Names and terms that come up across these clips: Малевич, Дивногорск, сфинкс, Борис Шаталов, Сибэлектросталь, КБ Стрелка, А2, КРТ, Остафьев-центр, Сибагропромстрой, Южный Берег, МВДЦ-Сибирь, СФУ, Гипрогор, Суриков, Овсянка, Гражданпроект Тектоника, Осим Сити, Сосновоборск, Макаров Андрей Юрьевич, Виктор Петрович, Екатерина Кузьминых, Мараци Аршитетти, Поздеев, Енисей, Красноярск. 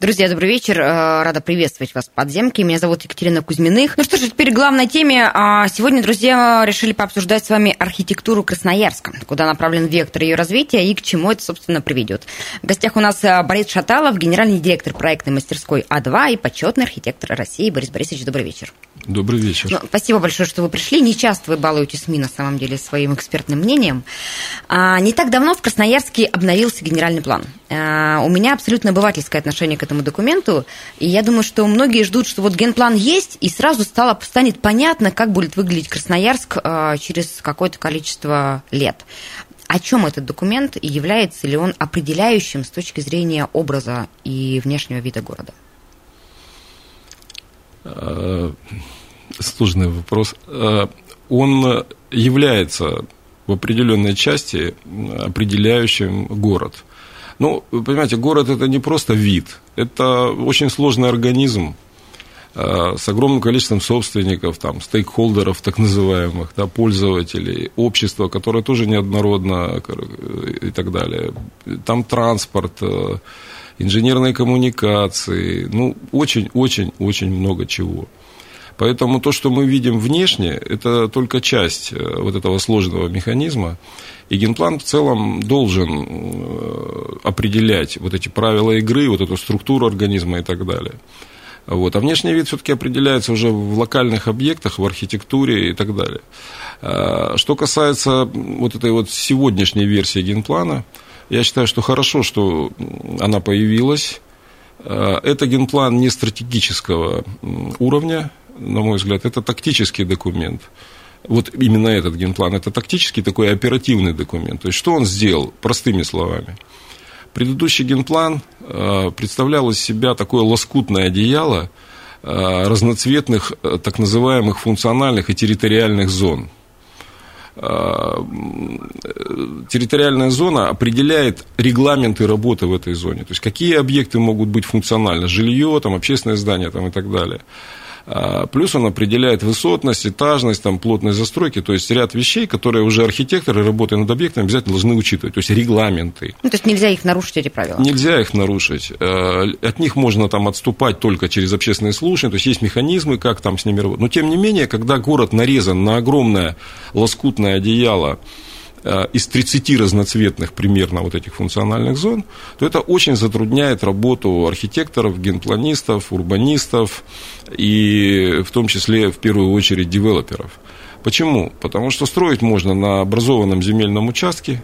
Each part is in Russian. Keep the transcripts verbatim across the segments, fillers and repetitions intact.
Друзья, добрый вечер. Рада приветствовать вас в подземке. Меня зовут Екатерина Кузьминых. Ну что же, теперь к главной теме. Сегодня, друзья, решили пообсуждать с вами архитектуру Красноярска, куда направлен вектор ее развития и к чему это, собственно, приведет. В гостях у нас Борис Шаталов, генеральный директор проектной мастерской А два и почетный архитектор России. Борис Борисович, добрый вечер. Добрый вечер. Ну, спасибо большое, что вы пришли. Не часто вы балуете СМИ, на самом деле, своим экспертным мнением. Не так давно в Красноярске обновился генеральный план. У меня абсолютно обывательское отношение к этому документу, и я думаю, что многие ждут, что вот генплан есть, и сразу стало, станет понятно, как будет выглядеть Красноярск э, через какое-то количество лет. О чем этот документ, и является ли он определяющим с точки зрения образа и внешнего вида города? Сложный вопрос. Он является в определенной части определяющим город. Ну, вы понимаете, город – это не просто вид, это очень сложный организм э, с огромным количеством собственников, там, стейкхолдеров, так называемых, да, пользователей, общества, которое тоже неоднородно и так далее. Там транспорт, э, инженерные коммуникации, ну, очень-очень-очень много чего. Поэтому то, что мы видим внешне, это только часть вот этого сложного механизма. И генплан в целом должен определять вот эти правила игры, вот эту структуру организма и так далее. Вот. А внешний вид все-таки определяется уже в локальных объектах, в архитектуре и так далее. Что касается вот этой вот сегодняшней версии генплана, я считаю, что хорошо, что она появилась. Это генплан не стратегического уровня, на мой взгляд, это тактический документ. Вот именно этот генплан, это тактический такой оперативный документ. То есть, что он сделал, простыми словами? Предыдущий генплан э, представлял из себя такое лоскутное одеяло э, разноцветных э, так называемых функциональных и территориальных зон. Э, территориальная зона определяет регламенты работы в этой зоне. То есть, какие объекты могут быть функциональны? Жилье, там, общественное здание там, и так далее. Плюс он определяет высотность, этажность, там, плотность застройки. То есть ряд вещей, которые уже архитекторы, работая над объектом, обязательно должны учитывать. То есть регламенты. Ну, то есть нельзя их нарушить, эти правила? Нельзя их нарушить. От них можно там отступать только через общественные слушания. То есть есть механизмы, как там с ними работать. Но тем не менее, когда город нарезан на огромное лоскутное одеяло из тридцати разноцветных примерно вот этих функциональных зон, то это очень затрудняет работу архитекторов, генпланистов, урбанистов и в том числе, в первую очередь, девелоперов. Почему? Потому что строить можно на образованном земельном участке,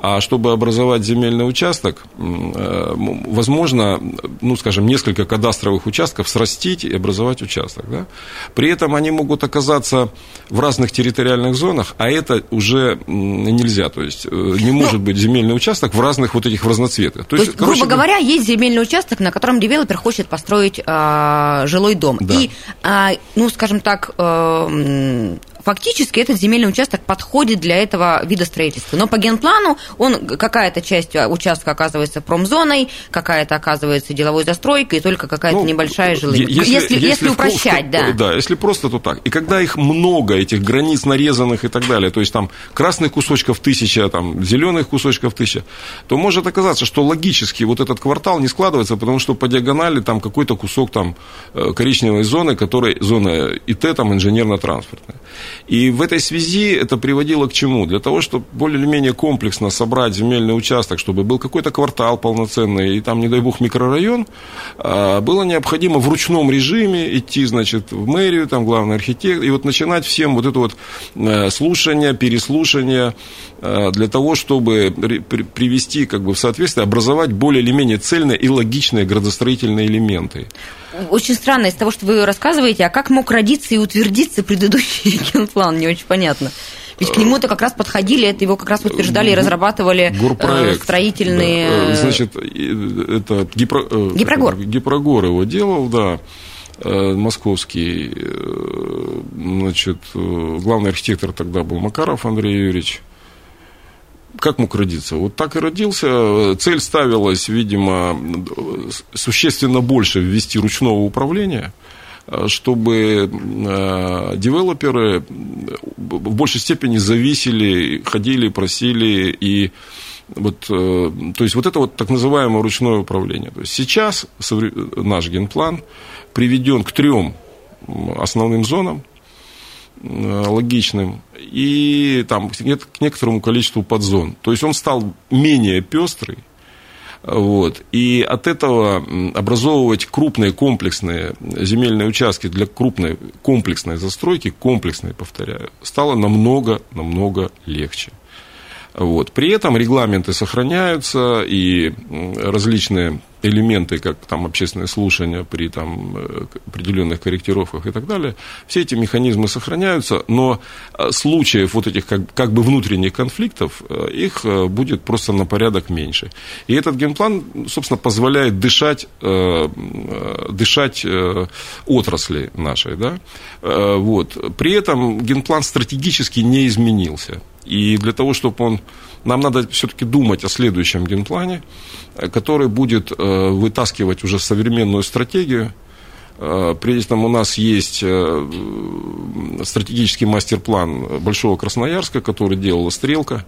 а чтобы образовать земельный участок, возможно, ну, скажем, несколько кадастровых участков срастить и образовать участок. Да? При этом они могут оказаться в разных территориальных зонах, а это уже нельзя. То есть не может Но... быть земельный участок в разных вот этих разноцветах. То, то есть, короче, грубо говоря, есть земельный участок, на котором девелопер хочет построить э, жилой дом. Да. И, э, ну, скажем так... Э, фактически этот земельный участок подходит для этого вида строительства. Но по генплану он, какая-то часть участка оказывается промзоной, какая-то оказывается деловой застройкой, и только какая-то ну, небольшая жилая. Если, если, если, если упрощать, просто, да. Да, если просто, то так. И когда их много, этих границ нарезанных и так далее, то есть там красных кусочков тысяча, там зеленых кусочков тысяча, то может оказаться, что логически вот этот квартал не складывается, потому что по диагонали там какой-то кусок там коричневой зоны, которая зона ИТ, там инженерно-транспортная. И в этой связи это приводило к чему? Для того, чтобы более или менее комплексно собрать земельный участок, чтобы был какой-то квартал полноценный, и там, не дай бог, микрорайон, было необходимо в ручном режиме идти, значит, в мэрию, там, главный архитектор, и вот начинать всем вот это вот слушание, переслушание, для того, чтобы привести как бы в соответствие, образовать более или менее цельные и логичные градостроительные элементы. Очень странно из того, что вы рассказываете, а как мог родиться и утвердиться предыдущий генплан, не очень понятно. Ведь к нему-то как раз подходили, это его как раз утверждали и разрабатывали горпроект, строительные... Да. Значит, это гипро... Гипрогор. Гипрогор его делал, да, московский. значит, главный архитектор тогда был Макаров Андрей Юрьевич. Как мог родиться? Вот так и родился. Цель ставилась, видимо, существенно больше ввести ручного управления, чтобы девелоперы в большей степени зависели, ходили, просили. И вот, то есть, вот это вот так называемое ручное управление. То есть сейчас наш генплан приведен к трем основным зонам логичным и там, к некоторому количеству подзон. То есть он стал менее пестрый. Вот. И от этого образовывать крупные комплексные земельные участки для крупной комплексной застройки, комплексной, повторяю, стало намного-намного легче. Вот. При этом регламенты сохраняются, и различные элементы, как там, общественное слушание при там, определенных корректировках и так далее, все эти механизмы сохраняются, но случаев вот этих как, как бы внутренних конфликтов, их будет просто на порядок меньше. И этот генплан, собственно, позволяет дышать, дышать отрасли нашей. Да? Вот. При этом генплан стратегически не изменился. И для того, чтобы он... Нам надо все-таки думать о следующем генплане, который будет вытаскивать уже современную стратегию. При этом у нас есть стратегический мастер-план Большого Красноярска, который делала Стрелка,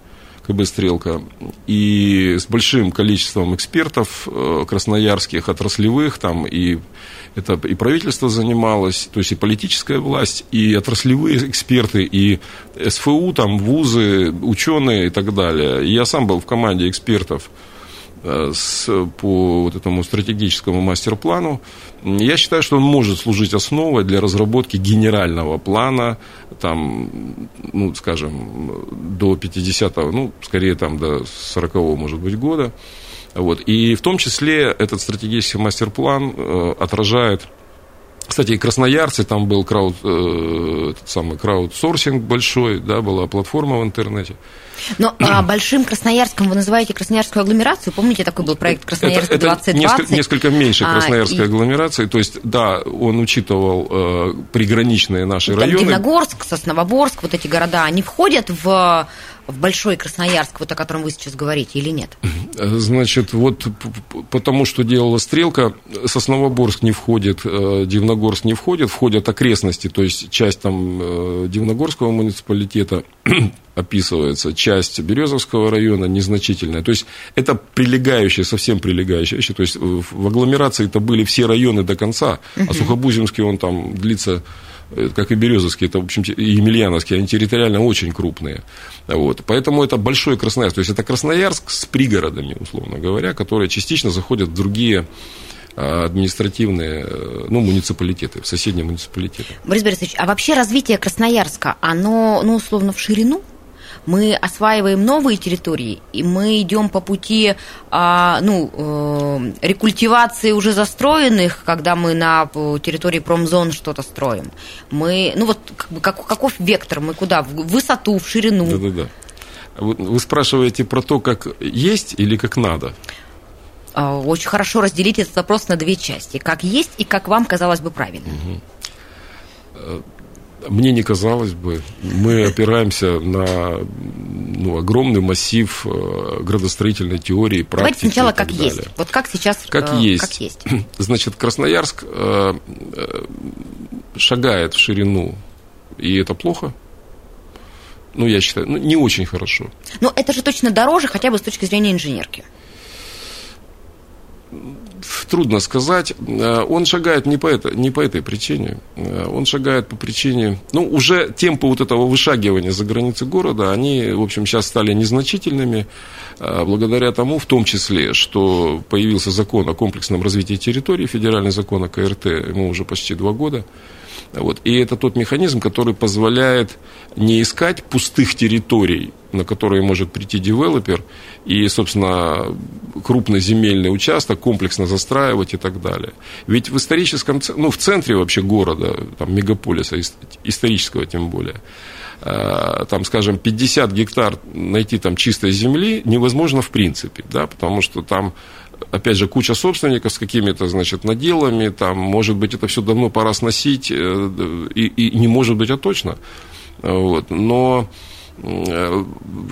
КБ Стрелка, и с большим количеством экспертов красноярских, отраслевых, там и, это, и правительство занималось, то есть и политическая власть, и отраслевые эксперты, и СФУ, там, вузы, ученые и так далее. И я сам был в команде экспертов с, по вот этому стратегическому мастер-плану. Я считаю, что он может служить основой для разработки генерального плана, там, ну, скажем, до пятидесятого, ну, скорее, там, до сорокового, может быть, года. Вот. И в том числе этот стратегический мастер-план э, отражает... Кстати, и красноярцы, там был крауд, э, этот самый краудсорсинг большой, да, была платформа в интернете. Но а, большим Красноярском вы называете Красноярскую агломерацию? Помните, такой был проект Красноярск двадцать двадцать? Несколько, несколько меньше Красноярской а, агломерации. И... То есть, да, он учитывал э, приграничные наши там районы. Дивногорск, Сосновоборск, вот эти города, они входят в... в Большой Красноярск, вот о котором вы сейчас говорите, или нет? Значит, вот потому что делала Стрелка, Сосновоборск не входит, Дивногорск не входит, входят окрестности, то есть часть там Дивногорского муниципалитета описывается, часть Березовского района незначительная, то есть это прилегающие, совсем прилегающие, то есть в агломерации это были все районы до конца, а Сухобузинский он там длится... как и Березовские, это, в общем, и Емельяновские, они территориально очень крупные. Вот. Поэтому это большой Красноярск. То есть это Красноярск с пригородами, условно говоря, которые частично заходят в другие административные, ну, муниципалитеты, в соседние муниципалитеты. Борис Борисович, а вообще развитие Красноярска, оно, ну, условно, в ширину? Мы осваиваем новые территории, и мы идем по пути а, ну, э, рекультивации уже застроенных, когда мы на территории промзон что-то строим. Мы, ну вот как бы, как, каков вектор? Мы куда? В высоту, в ширину? Да-да-да. Вы спрашиваете про то, как есть или как надо? Очень хорошо разделить этот вопрос на две части. Как есть и как вам казалось бы правильно. Угу. Мне не казалось бы. Мы опираемся на ну, огромный массив градостроительной теории, практики. Давайте сначала как далее. Есть. Вот как сейчас как, э, есть. как есть. Значит, Красноярск э, э, шагает в ширину, и это плохо. Ну, я считаю, ну, не очень хорошо. Но это же точно дороже, хотя бы с точки зрения инженерки. Трудно сказать. Он шагает не по, это, не по этой причине. Он шагает по причине... Ну, уже темпы вот этого вышагивания за границы города, они, в общем, сейчас стали незначительными, благодаря тому, в том числе, что появился закон о комплексном развитии территории, федеральный закон о ка эр тэ, ему уже почти два года. Вот. И это тот механизм, который позволяет не искать пустых территорий, на которые может прийти девелопер и, собственно, крупный земельный участок комплексно застраивать и так далее. Ведь в историческом, ну, в центре вообще города, там, мегаполиса, исторического тем более, там, скажем, пятьдесят гектар найти там чистой земли невозможно в принципе, да, потому что там, опять же, куча собственников с какими-то, значит, наделами, там, может быть, это все давно пора сносить, и, и не может быть, а точно, вот, но...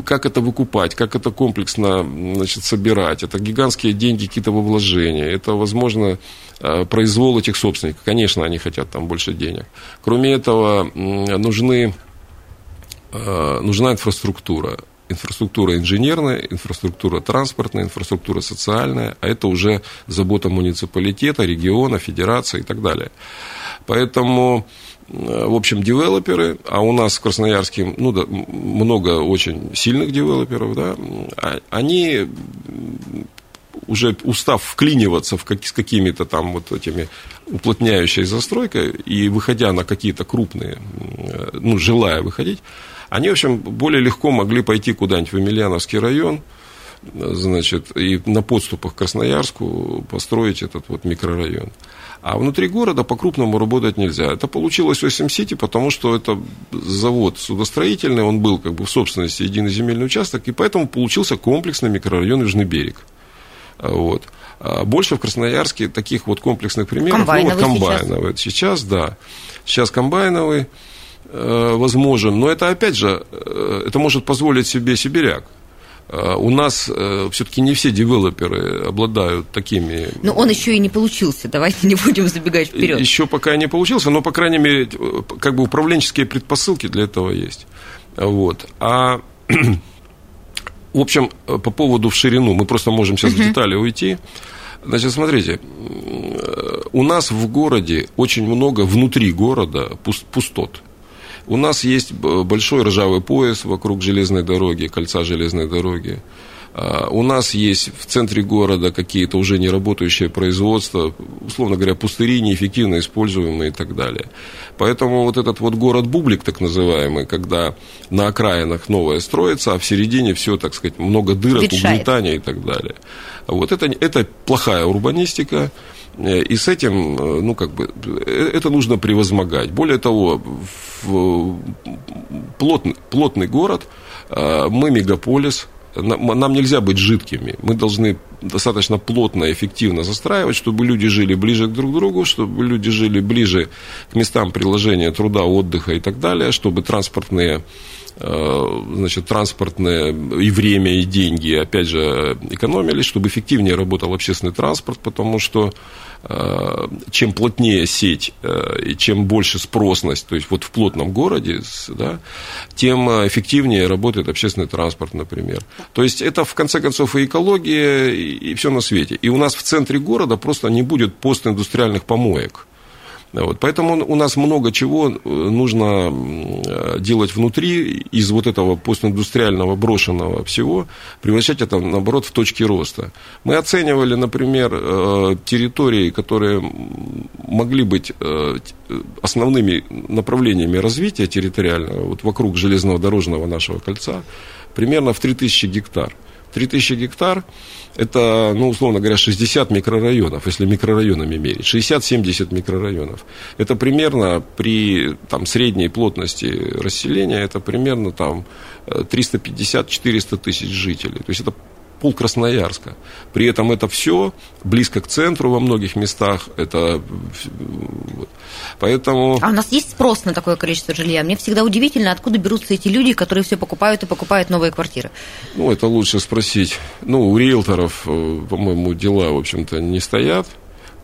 Как это выкупать, как это комплексно, значит, собирать? Это гигантские деньги, какие-то вложения. Это, возможно, произвол этих собственников. Конечно, они хотят там больше денег. Кроме этого, нужны, нужна инфраструктура. Инфраструктура инженерная, инфраструктура транспортная, инфраструктура социальная. А это уже забота муниципалитета, региона, федерации и так далее. Поэтому... В общем, девелоперы, а у нас в Красноярске, ну, да, много очень сильных девелоперов, да, они уже, устав вклиниваться в как, с какими-то там вот этими уплотняющей застройкой и выходя на какие-то крупные, ну, желая выходить, они, в общем, более легко могли пойти куда-нибудь в Емельяновский район, значит, и на подступах к Красноярску построить этот вот микрорайон. А внутри города по-крупному работать нельзя. Это получилось в Осим Сити, потому что это завод судостроительный, он был как бы в собственности единый земельный участок, и поэтому получился комплексный микрорайон Южный Берег. Вот. Больше в Красноярске таких вот комплексных примеров. Комбайновый, ну, вот комбайновый сейчас. сейчас, да. Сейчас комбайновый э, возможен, но это, опять же, э, это может позволить себе сибиряк. У нас э, все-таки не все девелоперы обладают такими... Но он еще и не получился, давайте не будем забегать вперед. Еще пока не получился, но, по крайней мере, как бы управленческие предпосылки для этого есть. Вот. А, в общем, по поводу в ширину, мы просто можем сейчас uh-huh. в детали уйти. Значит, смотрите, у нас в городе очень много внутри города пустот. У нас есть большой ржавый пояс вокруг железной дороги, кольца железной дороги. У нас есть в центре города какие-то уже не работающие производства, условно говоря, пустыри, неэффективно используемые и так далее. Поэтому вот этот вот город-бублик, так называемый, когда на окраинах новое строится, а в середине все, так сказать, много дырок, угнетания и так далее. Вот это, это плохая урбанистика. И с этим, ну, как бы, это нужно превозмогать. Более того, в плотный, плотный город, мы мегаполис, нам нельзя быть жидкими. Мы должны достаточно плотно и эффективно застраивать, чтобы люди жили ближе друг к другу, чтобы люди жили ближе к местам приложения труда, отдыха и так далее, чтобы транспортные... Значит, транспортное и время, и деньги, опять же, экономились, чтобы эффективнее работал общественный транспорт, потому что чем плотнее сеть и чем больше спросность, то есть вот в плотном городе, да, тем эффективнее работает общественный транспорт, например. То есть это, в конце концов, и экология, и все на свете. И у нас в центре города просто не будет постиндустриальных помоек. Вот, поэтому у нас много чего нужно делать внутри, из вот этого постиндустриального брошенного всего, превращать это, наоборот, в точки роста. Мы оценивали, например, территории, которые могли быть основными направлениями развития территориального, вот вокруг железнодорожного нашего кольца, примерно в три тысячи гектар. три тысячи гектар – это, ну, условно говоря, шестьдесят микрорайонов, если микрорайонами мерить, шестьдесят-семьдесят микрорайонов. Это примерно при там, средней плотности расселения, это примерно там, триста пятьдесят - четыреста тысяч жителей. То есть это пол Красноярска. При этом это все близко к центру во многих местах. Это... Поэтому... А у нас есть спрос на такое количество жилья? Мне всегда удивительно, откуда берутся эти люди, которые все покупают и покупают новые квартиры. Ну, это лучше спросить. Ну, у риэлторов, по-моему, дела, в общем-то, не стоят.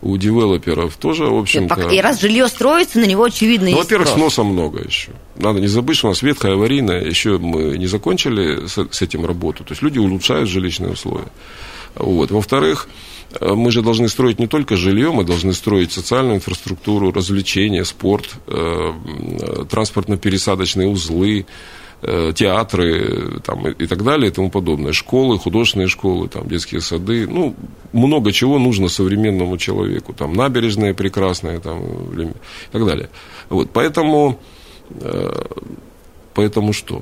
У девелоперов тоже, в общем-то... И раз жилье строится, на него, очевидно, ну, есть... Во-первых, спрос. Сноса много еще. Надо не забыть, что у нас ветхая, аварийная. Еще мы не закончили с этим работу. То есть люди улучшают жилищные условия. Вот. Во-вторых, мы же должны строить не только жилье, мы должны строить социальную инфраструктуру, развлечения, спорт, транспортно-пересадочные узлы, театры там, и так далее и тому подобное. Школы, художественные школы, там, детские сады. Ну, много чего нужно современному человеку. Там, набережные прекрасные там, и так далее. Вот, поэтому, поэтому что?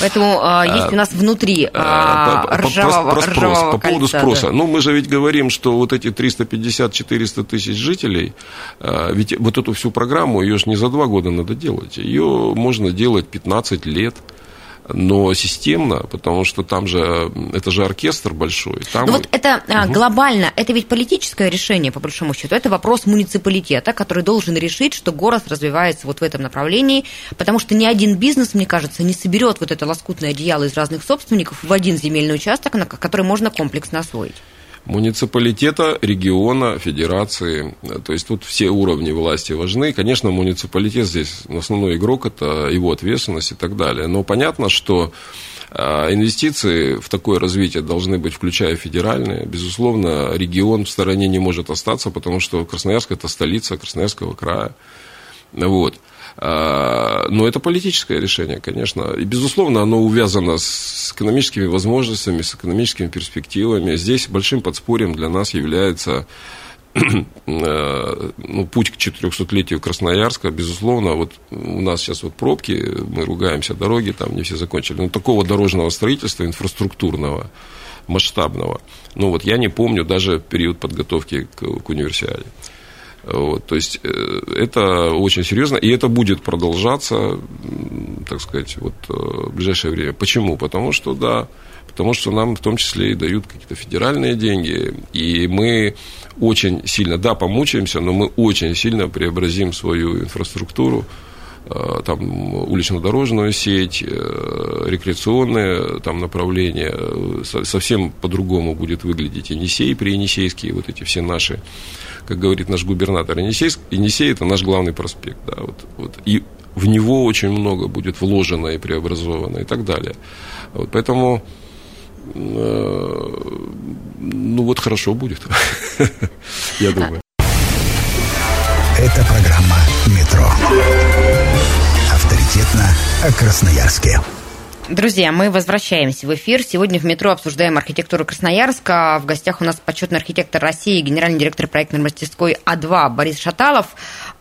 Поэтому а, есть у нас внутри а, а, ржавого, про, про спрос, ржавого по кольца. По поводу спроса. Да. Ну, мы же ведь говорим, что вот эти триста пятьдесят - четыреста тысяч жителей, а, ведь вот эту всю программу, ее же не за два года надо делать. Ее можно делать пятнадцать лет. Но системно, потому что там же, это же оркестр большой. Там... Ну вот это угу. глобально, это ведь политическое решение, по большому счету. Это вопрос муниципалитета, который должен решить, что город развивается вот в этом направлении, потому что ни один бизнес, мне кажется, не соберет вот это лоскутное одеяло из разных собственников в один земельный участок, на который можно комплексно освоить. Муниципалитета, региона, федерации, то есть тут все уровни власти важны. Конечно, муниципалитет здесь основной игрок, это его ответственность и так далее. Но понятно, что инвестиции в такое развитие должны быть, включая федеральные. Безусловно, регион в стороне не может остаться, потому что Красноярск – это столица Красноярского края. Вот. Но это политическое решение, конечно. И, безусловно, оно увязано с экономическими возможностями, с экономическими перспективами. Здесь большим подспорьем для нас является ну, путь к четырехсотлетию Красноярска. Безусловно, вот у нас сейчас вот пробки, мы ругаемся, дороги там не все закончили. Но такого дорожного строительства, инфраструктурного, масштабного, ну вот я не помню даже период подготовки к, к универсиаде. Вот, то есть это очень серьезно, и это будет продолжаться, так сказать, вот, в ближайшее время. Почему? Потому что, да, потому что нам в том числе и дают какие-то федеральные деньги, и мы очень сильно, да, помучаемся, но мы очень сильно преобразим свою инфраструктуру, там, улично-дорожную сеть, рекреационные там, направления, совсем по-другому будет выглядеть Енисей, приенисейские, вот эти все наши, как говорит наш губернатор, Енисей, Енисей – это наш главный проспект, да, вот, вот, и в него очень много будет вложено и преобразовано и так далее, вот, поэтому, э, ну, вот хорошо будет, я думаю. Это программа «Метро». Авторитетно о Красноярске. Друзья, мы возвращаемся в эфир. Сегодня в «Метро» обсуждаем архитектуру Красноярска. В гостях у нас почетный архитектор России, генеральный директор проектной мастерской А два Борис Шаталов.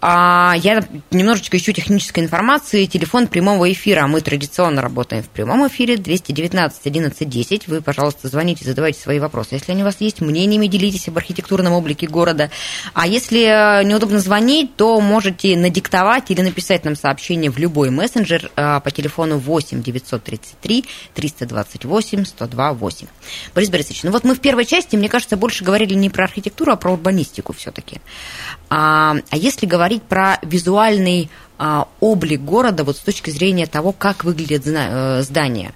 Я немножечко ищу технической информации. Телефон прямого эфира. Мы традиционно работаем в прямом эфире. двести девятнадцать одиннадцать десять. Вы, пожалуйста, звоните, задавайте свои вопросы. Если они у вас есть, мнениями делитесь об архитектурном облике города. А если неудобно звонить, то можете надиктовать или написать нам сообщение в любой мессенджер по телефону восемь девятьсот тридцать три триста двадцать восемь сто два восемь. Борис Борисович, ну вот мы в первой части, мне кажется, больше говорили не про архитектуру, а про урбанистику все-таки. А, а если говорить про визуальный а, облик города, вот с точки зрения того, как выглядят здания,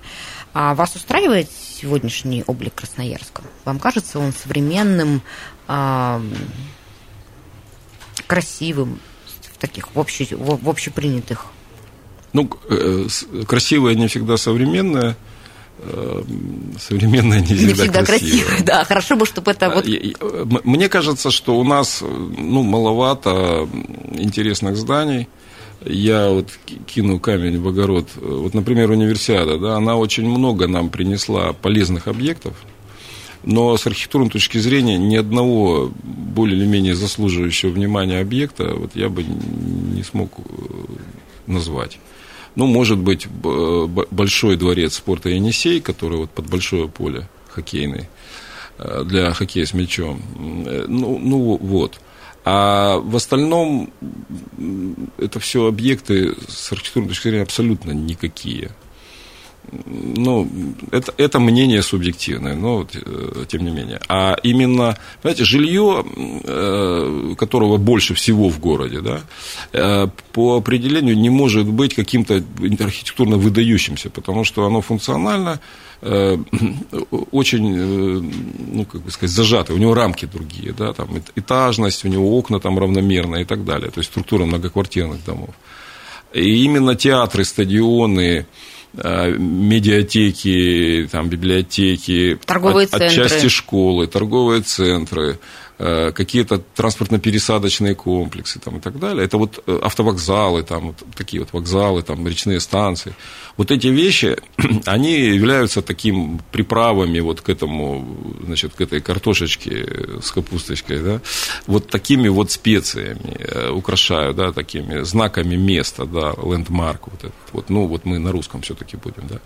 а вас устраивает сегодняшний облик Красноярска? Вам кажется он современным, а, красивым, в таких в, общ, в, в общепринятых? Ну, красивое не всегда современное, современное не всегда, не всегда красивое. красивое. Да, хорошо бы, чтобы это вот... Мне кажется, что у нас ну, маловато интересных зданий. Я вот кину камень в огород. Вот, например, универсиада, да, она очень много нам принесла полезных объектов, но с архитектурной точки зрения ни одного более или менее заслуживающего внимания объекта вот, я бы не смог назвать. Ну, может быть, большой дворец спорта «Енисей», который вот под большое поле хоккейный, для хоккея с мячом. Ну, ну вот. А в остальном это все объекты с архитектурной точки зрения абсолютно никакие. Ну, это, это мнение субъективное, но вот, тем не менее. А именно, знаете, жилье, которого больше всего в городе, да, по определению не может быть каким-то архитектурно выдающимся, потому что оно функционально очень, ну, как бы сказать, зажато, у него рамки другие, да, там этажность, у него окна там равномерные и так далее, то есть структура многоквартирных домов. И именно театры, стадионы, медиатеки, там, библиотеки, от, отчасти школы, торговые центры, какие-то транспортно-пересадочные комплексы там, и так далее. Это вот автовокзалы, там, вот такие вот вокзалы, там, речные станции. Вот эти вещи, они являются таким приправами вот к этому, значит, к этой картошечке с капусточкой, да? Вот такими вот специями украшаю, да, такими знаками места, да, лендмарк. Вот вот. Ну, вот мы на русском все-таки будем, да.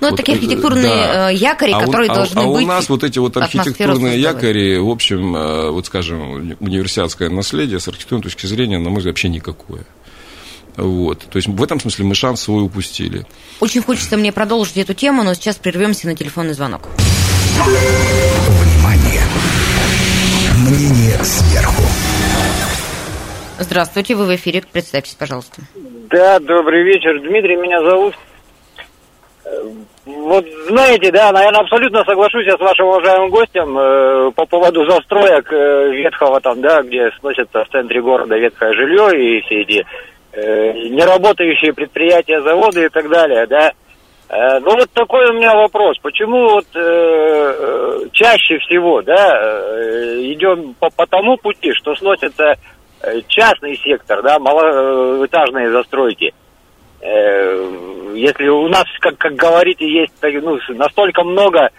Ну, вот, такие архитектурные да. якори, а которые у, должны а, быть. А у нас вот эти вот архитектурные якори, в общем, вот, скажем, университетское наследие с архитектурной точки зрения, на мой взгляд, вообще никакое. Вот. То есть в этом смысле мы шанс свой упустили. Очень хочется мне продолжить эту тему, но сейчас прервемся на телефонный звонок. Внимание! Мнение сверху. Здравствуйте, вы в эфире, представьтесь, пожалуйста. Да, добрый вечер, Дмитрий, меня зовут. Вот знаете, да, наверное, абсолютно соглашусь я с вашим уважаемым гостем э, по поводу застроек э, ветхого там, да, где сносится в центре города ветхое жилье и все эти э, неработающие предприятия, заводы и так далее, да. Э, ну вот такой у меня вопрос. Почему вот э, чаще всего, да, э, идем по, по тому пути, что сносится частный сектор, да, малоэтажные застройки? Если у нас, как, как говорите, есть ну, настолько много э,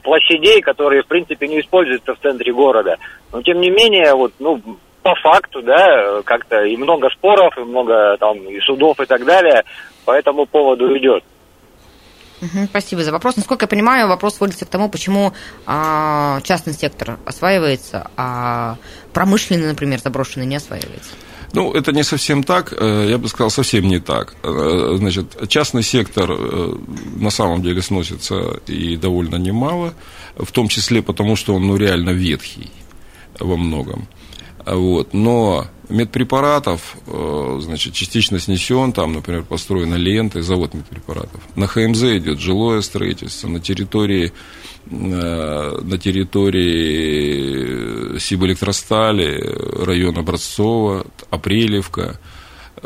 площадей, которые, в принципе, не используются в центре города, но, тем не менее, вот, ну, по факту, да, как-то и много споров, и много там и судов и так далее по этому поводу идет. Спасибо за вопрос. Насколько я понимаю, вопрос сводится к тому, почему а, частный сектор осваивается, а промышленный, например, заброшенный не осваивается. Ну, это не совсем так, я бы сказал, совсем не так. Значит, частный сектор на самом деле сносится и довольно немало, в том числе потому, что он ну, реально ветхий во многом. Вот. Но медпрепаратов, значит, частично снесен, там, например, построена лента, завод медпрепаратов. На ха эм зэ идет жилое строительство, на территории, на территории Сибэлектростали, район Образцова, Апрелевка,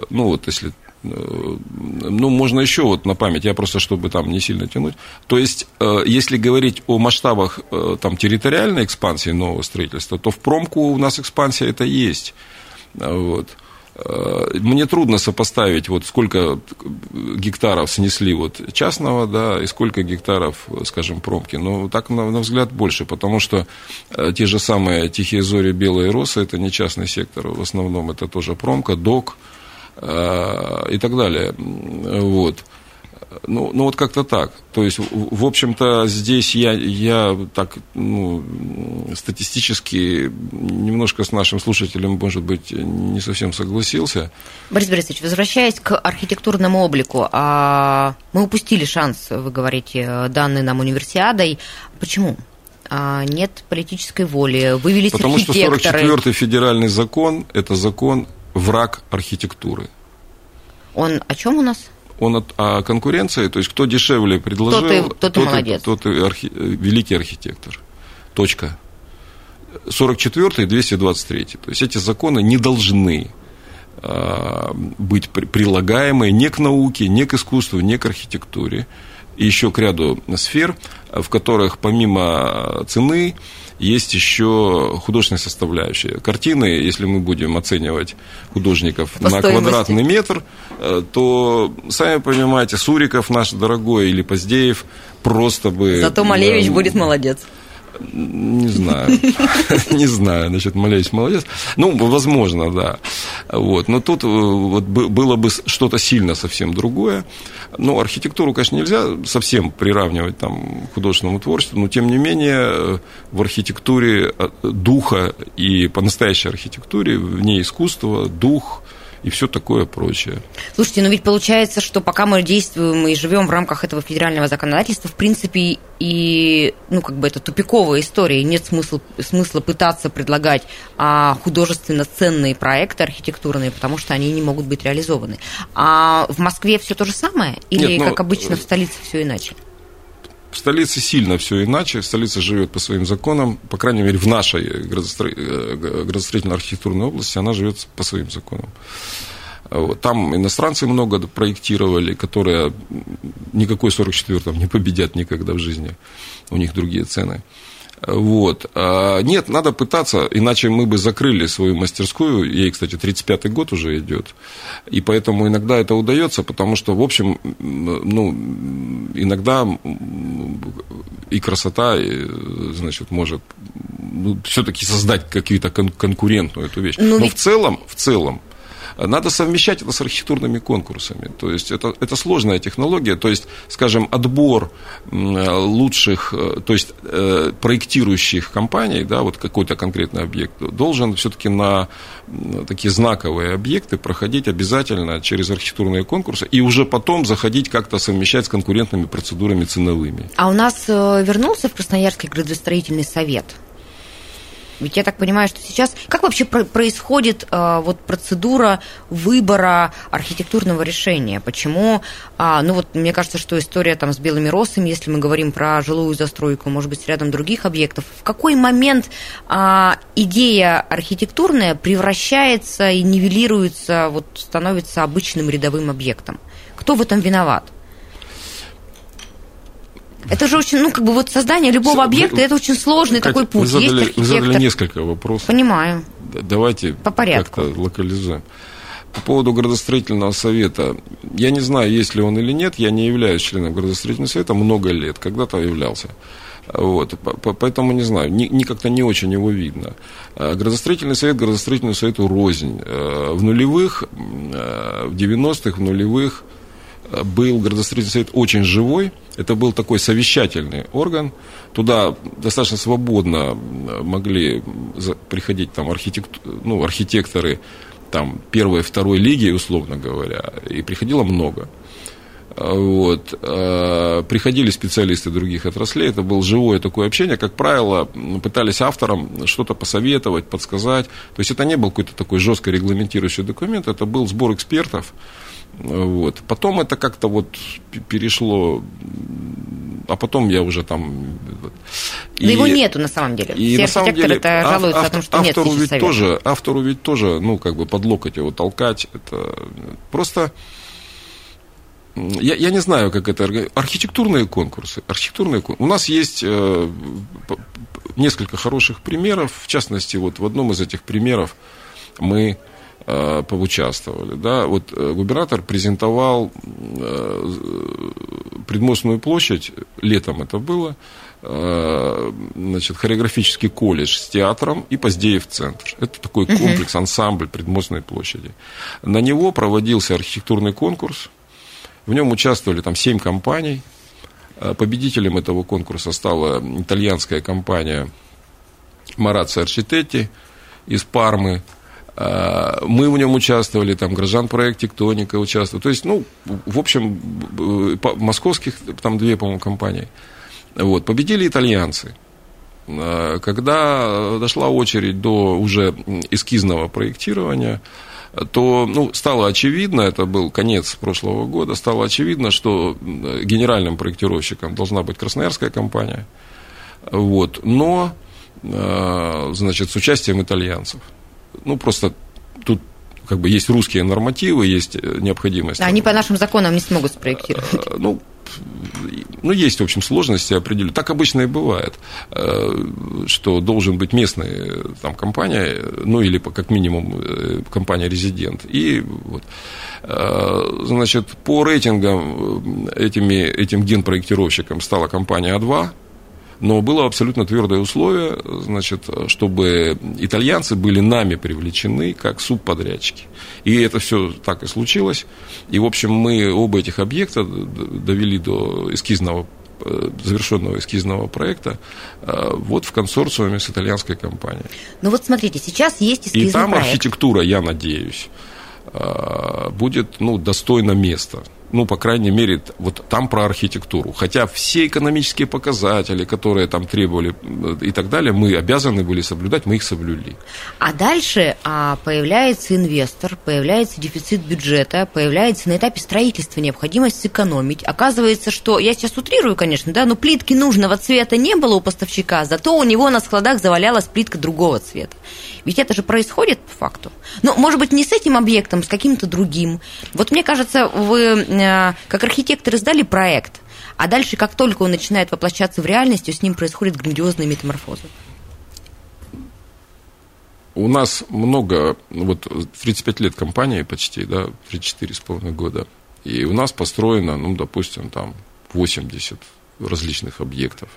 ну, вот если... Ну, можно еще вот на память, я просто, чтобы там не сильно тянуть. То есть, если говорить о масштабах там, территориальной экспансии нового строительства, то в промку у нас экспансия это есть. Вот. Мне трудно сопоставить, вот сколько гектаров снесли вот частного, да, и сколько гектаров, скажем, промки. Но так, на, на взгляд, больше, потому что те же самые «Тихие зори», «Белые росы» – это не частный сектор, в основном это тоже промка, док и так далее, вот, ну, ну вот как-то так, то есть, в общем-то, здесь я, я так, ну, статистически немножко с нашим слушателем, может быть, не совсем согласился. Борис Борисович, возвращаясь к архитектурному облику, мы упустили шанс, вы говорите, данный нам универсиадой, почему? Нет политической воли, вывелись потому архитекторы. Потому что сорок четвёртый федеральный закон, это закон, враг архитектуры. Он о чем у нас? Он от, о конкуренции, то есть кто дешевле предложил, тот и, тот и тот молодец. И, тот и архи, великий архитектор. Точка. сорок четвёртый и двести двадцать третий. То есть эти законы не должны э, быть при, прилагаемы ни к науке, ни к искусству, ни к архитектуре. И еще к ряду сфер, в которых помимо цены есть еще художественная составляющая. Картины, если мы будем оценивать художников по на стоимости. Квадратный метр, то, сами понимаете, Суриков наш дорогой или Поздеев просто бы... Зато Малевич да, будет молодец. Не знаю, не знаю, значит, Малевич молодец. Ну, возможно, да. Вот. Но тут вот было бы что-то сильно совсем другое. Но архитектуру, конечно, нельзя совсем приравнивать там, к художественному творчеству, но, тем не менее, в архитектуре духа и по-настоящей архитектуре, в ней искусство, дух и все такое прочее. Слушайте, ну ведь получается, что пока мы действуем и живем в рамках этого федерального законодательства, в принципе, и, ну, как бы это тупиковая история, нет смысла, смысла пытаться предлагать а, художественно ценные проекты архитектурные, потому что они не могут быть реализованы. А в Москве все то же самое? Или, нет, ну, как обычно, в столице все иначе? В столице сильно все иначе, столица живет по своим законам, по крайней мере, в нашей градостро... градостроительно-архитектурной области она живет по своим законам. Там иностранцы много проектировали, которые никакой сорок четвёртом не победят никогда в жизни, у них другие цены. Вот. Нет, надо пытаться, иначе мы бы закрыли свою мастерскую. Ей, кстати, тридцать пятый год уже идет. И поэтому иногда это удается, потому что, в общем, ну, иногда и красота, и, значит, может, ну, все-таки создать какие-то кон- конкурентную эту вещь. Но, Но ведь... в целом, в целом, надо совмещать это с архитектурными конкурсами. То есть это, это сложная технология. То есть, скажем, отбор лучших, то есть проектирующих компаний, да, вот какой-то конкретный объект, должен все-таки на такие знаковые объекты проходить обязательно через архитектурные конкурсы и уже потом заходить как-то совмещать с конкурентными процедурами ценовыми. А у нас вернулся в Красноярский градостроительный совет? Ведь я так понимаю, что сейчас... Как вообще происходит э, вот, процедура выбора архитектурного решения? Почему? А, ну вот, мне кажется, что история там, с белыми росами, если мы говорим про жилую застройку, может быть, рядом других объектов. В какой момент э, идея архитектурная превращается и нивелируется, вот, становится обычным рядовым объектом? Кто в этом виноват? Это же очень, ну, как бы вот создание любого объекта, это очень сложный, Катя, такой путь. Вы задали, Есть вы задали несколько вопросов. Понимаю. Давайте по порядку как-то локализуем. По поводу градостроительного совета. Я не знаю, есть ли он или нет. Я не являюсь членом градостроительного совета много лет. Когда-то являлся. Вот, поэтому не знаю, ни, ни как-то не очень его видно. Градостроительный совет, градостроительный совет рознь. В нулевых, в девяностых, в нулевых был градостроительный совет очень живой. Это был такой совещательный орган. Туда достаточно свободно могли приходить там, архитект... ну, архитекторы там, первой, второй лиги, условно говоря. И приходило много. Вот. Приходили специалисты других отраслей. Это было живое такое общение. Как правило, пытались авторам что-то посоветовать, подсказать. То есть это не был какой-то такой жестко регламентирующий документ. Это был сбор экспертов. Вот. Потом это как-то вот перешло, а потом я уже там... Да и, его нету на самом деле. И все архитекторы это жалуются ав- о том, что автору нет ведь совета. Тоже, автору ведь тоже, ну, как бы под локоть его толкать. Это просто... Я, я не знаю, как это... Архитектурные конкурсы. Архитектурные конкурсы. У нас есть э, несколько хороших примеров. В частности, вот в одном из этих примеров мы... поучаствовали, да, вот губернатор презентовал Предмостную площадь, летом это было, значит, хореографический колледж с театром и Остафьев-центр. Это такой комплекс, ансамбль Предмостной площади. На него проводился архитектурный конкурс, в нем участвовали там семь компаний, победителем этого конкурса стала итальянская компания Мараци Аршитетти из Пармы. Мы в нем участвовали, там, Гражданпроект Тектоника участвовал. То есть, ну, в общем, московских, там, две, по-моему, компании. Вот, победили итальянцы. Когда дошла очередь до уже эскизного проектирования, то, ну, стало очевидно, это был конец прошлого года, стало очевидно, что генеральным проектировщиком должна быть красноярская компания. Вот, но, значит, с участием итальянцев. Ну, просто тут как бы есть русские нормативы, есть необходимость. Они по нашим законам не смогут спроектировать. Ну, ну есть, в общем, сложности определенные. Так обычно и бывает, что должен быть местная там, компания, ну, или как минимум компания-резидент. И вот, значит, по рейтингам этими, этим генпроектировщикам стала компания А два. Но было абсолютно твердое условие, значит, чтобы итальянцы были нами привлечены как субподрядчики. И это все так и случилось. И, в общем, мы оба этих объекта довели до эскизного, завершенного эскизного проекта вот в консорциуме с итальянской компанией. Ну вот смотрите, сейчас есть эскизный проект. И там проект. Архитектура, я надеюсь, будет, ну, достойна места. Ну, по крайней мере, вот там про архитектуру. Хотя все экономические показатели, которые там требовали и так далее, мы обязаны были соблюдать, мы их соблюли. А дальше а, появляется инвестор, появляется дефицит бюджета, появляется на этапе строительства необходимость сэкономить. Оказывается, что, я сейчас утрирую, конечно, да, но плитки нужного цвета не было у поставщика, зато у него на складах завалялась плитка другого цвета. Ведь это же происходит по факту. Но, может быть, не с этим объектом, с каким-то другим. Вот мне кажется, вы... как архитекторы сдали проект, а дальше, как только он начинает воплощаться в реальность, с ним происходит грандиозная метаморфоза. У нас много, вот тридцать пять лет компании почти, да, тридцать четыре с половиной года, и у нас построено, ну, допустим, там восемьдесят различных объектов.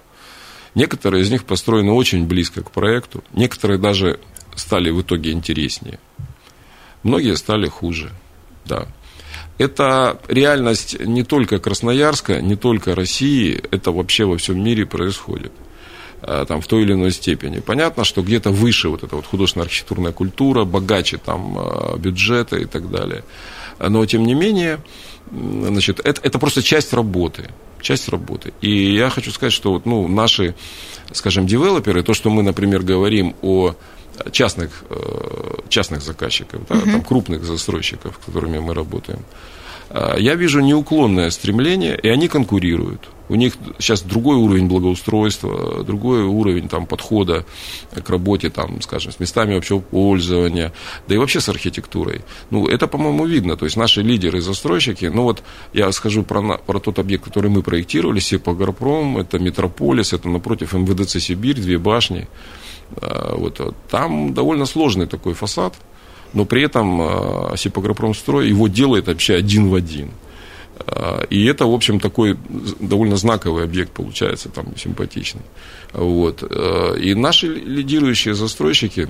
Некоторые из них построены очень близко к проекту, некоторые даже стали в итоге интереснее, многие стали хуже, да. Это реальность не только Красноярска, не только России, это вообще во всем мире происходит, там, в той или иной степени. Понятно, что где-то выше вот эта вот художественно-архитектурная культура, богаче там бюджеты и так далее. Но, тем не менее, значит, это, это просто часть работы, часть работы. И я хочу сказать, что вот, ну, наши, скажем, девелоперы, то, что мы, например, говорим о частных, частных заказчиков, да, uh-huh. там, крупных застройщиков, с которыми мы работаем, я вижу неуклонное стремление, и они конкурируют. У них сейчас другой уровень благоустройства, другой уровень там, подхода к работе, там, скажем, с местами общего пользования, да и вообще с архитектурой. Ну, это, по-моему, видно. То есть наши лидеры, застройщики, ну вот я скажу про, про тот объект, который мы проектировали, Сипагропром, это Метрополис, это напротив эм вэ дэ цэ-Сибирь, две башни. Вот. Там довольно сложный такой фасад, но при этом Сибагропромстрой его делает вообще один в один. И это, в общем, такой довольно знаковый объект получается, там, симпатичный. Вот. И наши лидирующие застройщики,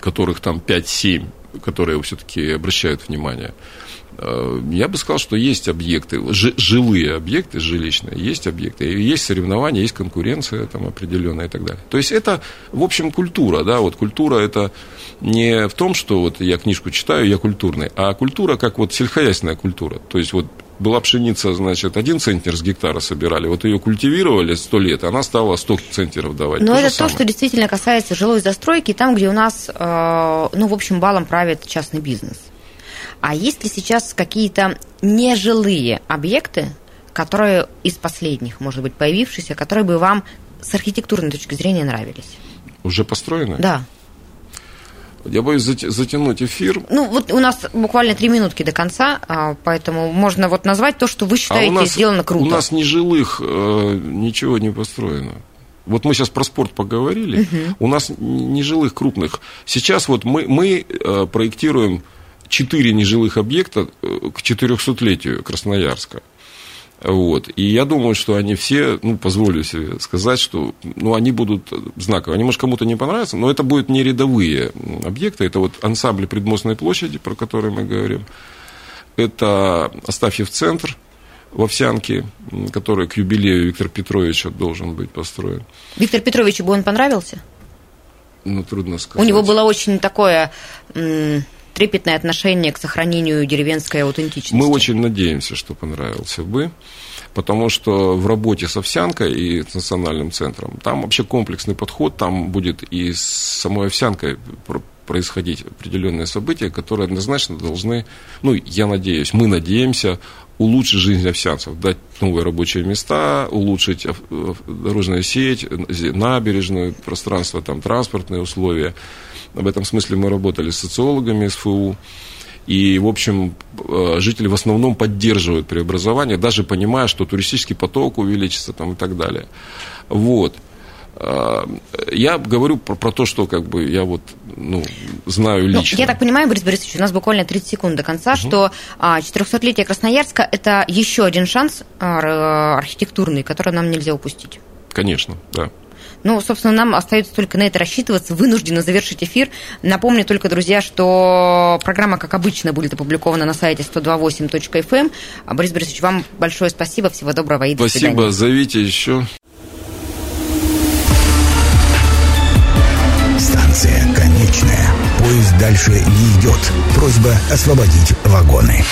которых там пять-семь, которые все-таки обращают внимание, я бы сказал, что есть объекты, жилые объекты, жилищные, есть объекты, есть соревнования, есть конкуренция там определенная и так далее. То есть это, в общем, культура, да, вот культура это не в том, что вот я книжку читаю, я культурный, а культура как вот сельскохозяйственная культура, то есть вот была пшеница, значит, один центнер с гектара собирали, вот ее культивировали сто лет, она стала сто центнеров давать. Но то это то, что действительно касается жилой застройки, там, где у нас, ну, в общем, балом правит частный бизнес. А есть ли сейчас какие-то нежилые объекты, которые из последних, может быть, появившиеся, которые бы вам с архитектурной точки зрения нравились? Уже построены? Да. Я боюсь затянуть эфир. Ну, вот у нас буквально три минутки до конца, поэтому можно вот назвать то, что вы считаете а у нас, сделано круто. У нас нежилых ничего не построено. Вот мы сейчас про спорт поговорили. Угу. У нас нежилых крупных. Сейчас вот мы, мы проектируем четыре нежилых объекта к четырехсотлетию Красноярска. Вот. И я думаю, что они все, ну, позволю себе сказать, что ну, они будут знаковые. Они, может, кому-то не понравятся, но это будут не рядовые объекты. Это вот ансамбль Предмостной площади, про который мы говорим. Это Остафьев-центр в Овсянке, который к юбилею Виктора Петровича должен быть построен. Виктор Петровичу бы он понравился? Ну, трудно сказать. У него было очень такое... М- трепетное отношение к сохранению деревенской аутентичности. Мы очень надеемся, что понравился бы, потому что в работе с Овсянкой и с национальным центром там вообще комплексный подход, там будет и с самой Овсянкой происходить определенные события, которые однозначно должны, ну, я надеюсь, мы надеемся, улучшить жизнь овсянцев, дать новые рабочие места, улучшить дорожную сеть, набережную, пространство, там, транспортные условия. В этом смысле мы работали с социологами эс эф у, и, в общем, жители в основном поддерживают преобразование, даже понимая, что туристический поток увеличится там, и так далее. Вот. Я говорю про, про то, что как бы я вот, ну, знаю лично. Ну, я так понимаю, Борис Борисович, у нас буквально тридцать секунд до конца, угу. что четырехсотлетие Красноярска – это еще один шанс архитектурный, который нам нельзя упустить. Конечно, да. Ну, собственно, нам остается только на это рассчитываться. Вынуждены завершить эфир. Напомню только, друзья, что программа, как обычно, будет опубликована на сайте сто два восемь точка эф эм. Борис Борисович, вам большое спасибо. Всего доброго и до свидания. Спасибо. Зовите еще. Станция конечная. Поезд дальше не идет. Просьба освободить вагоны.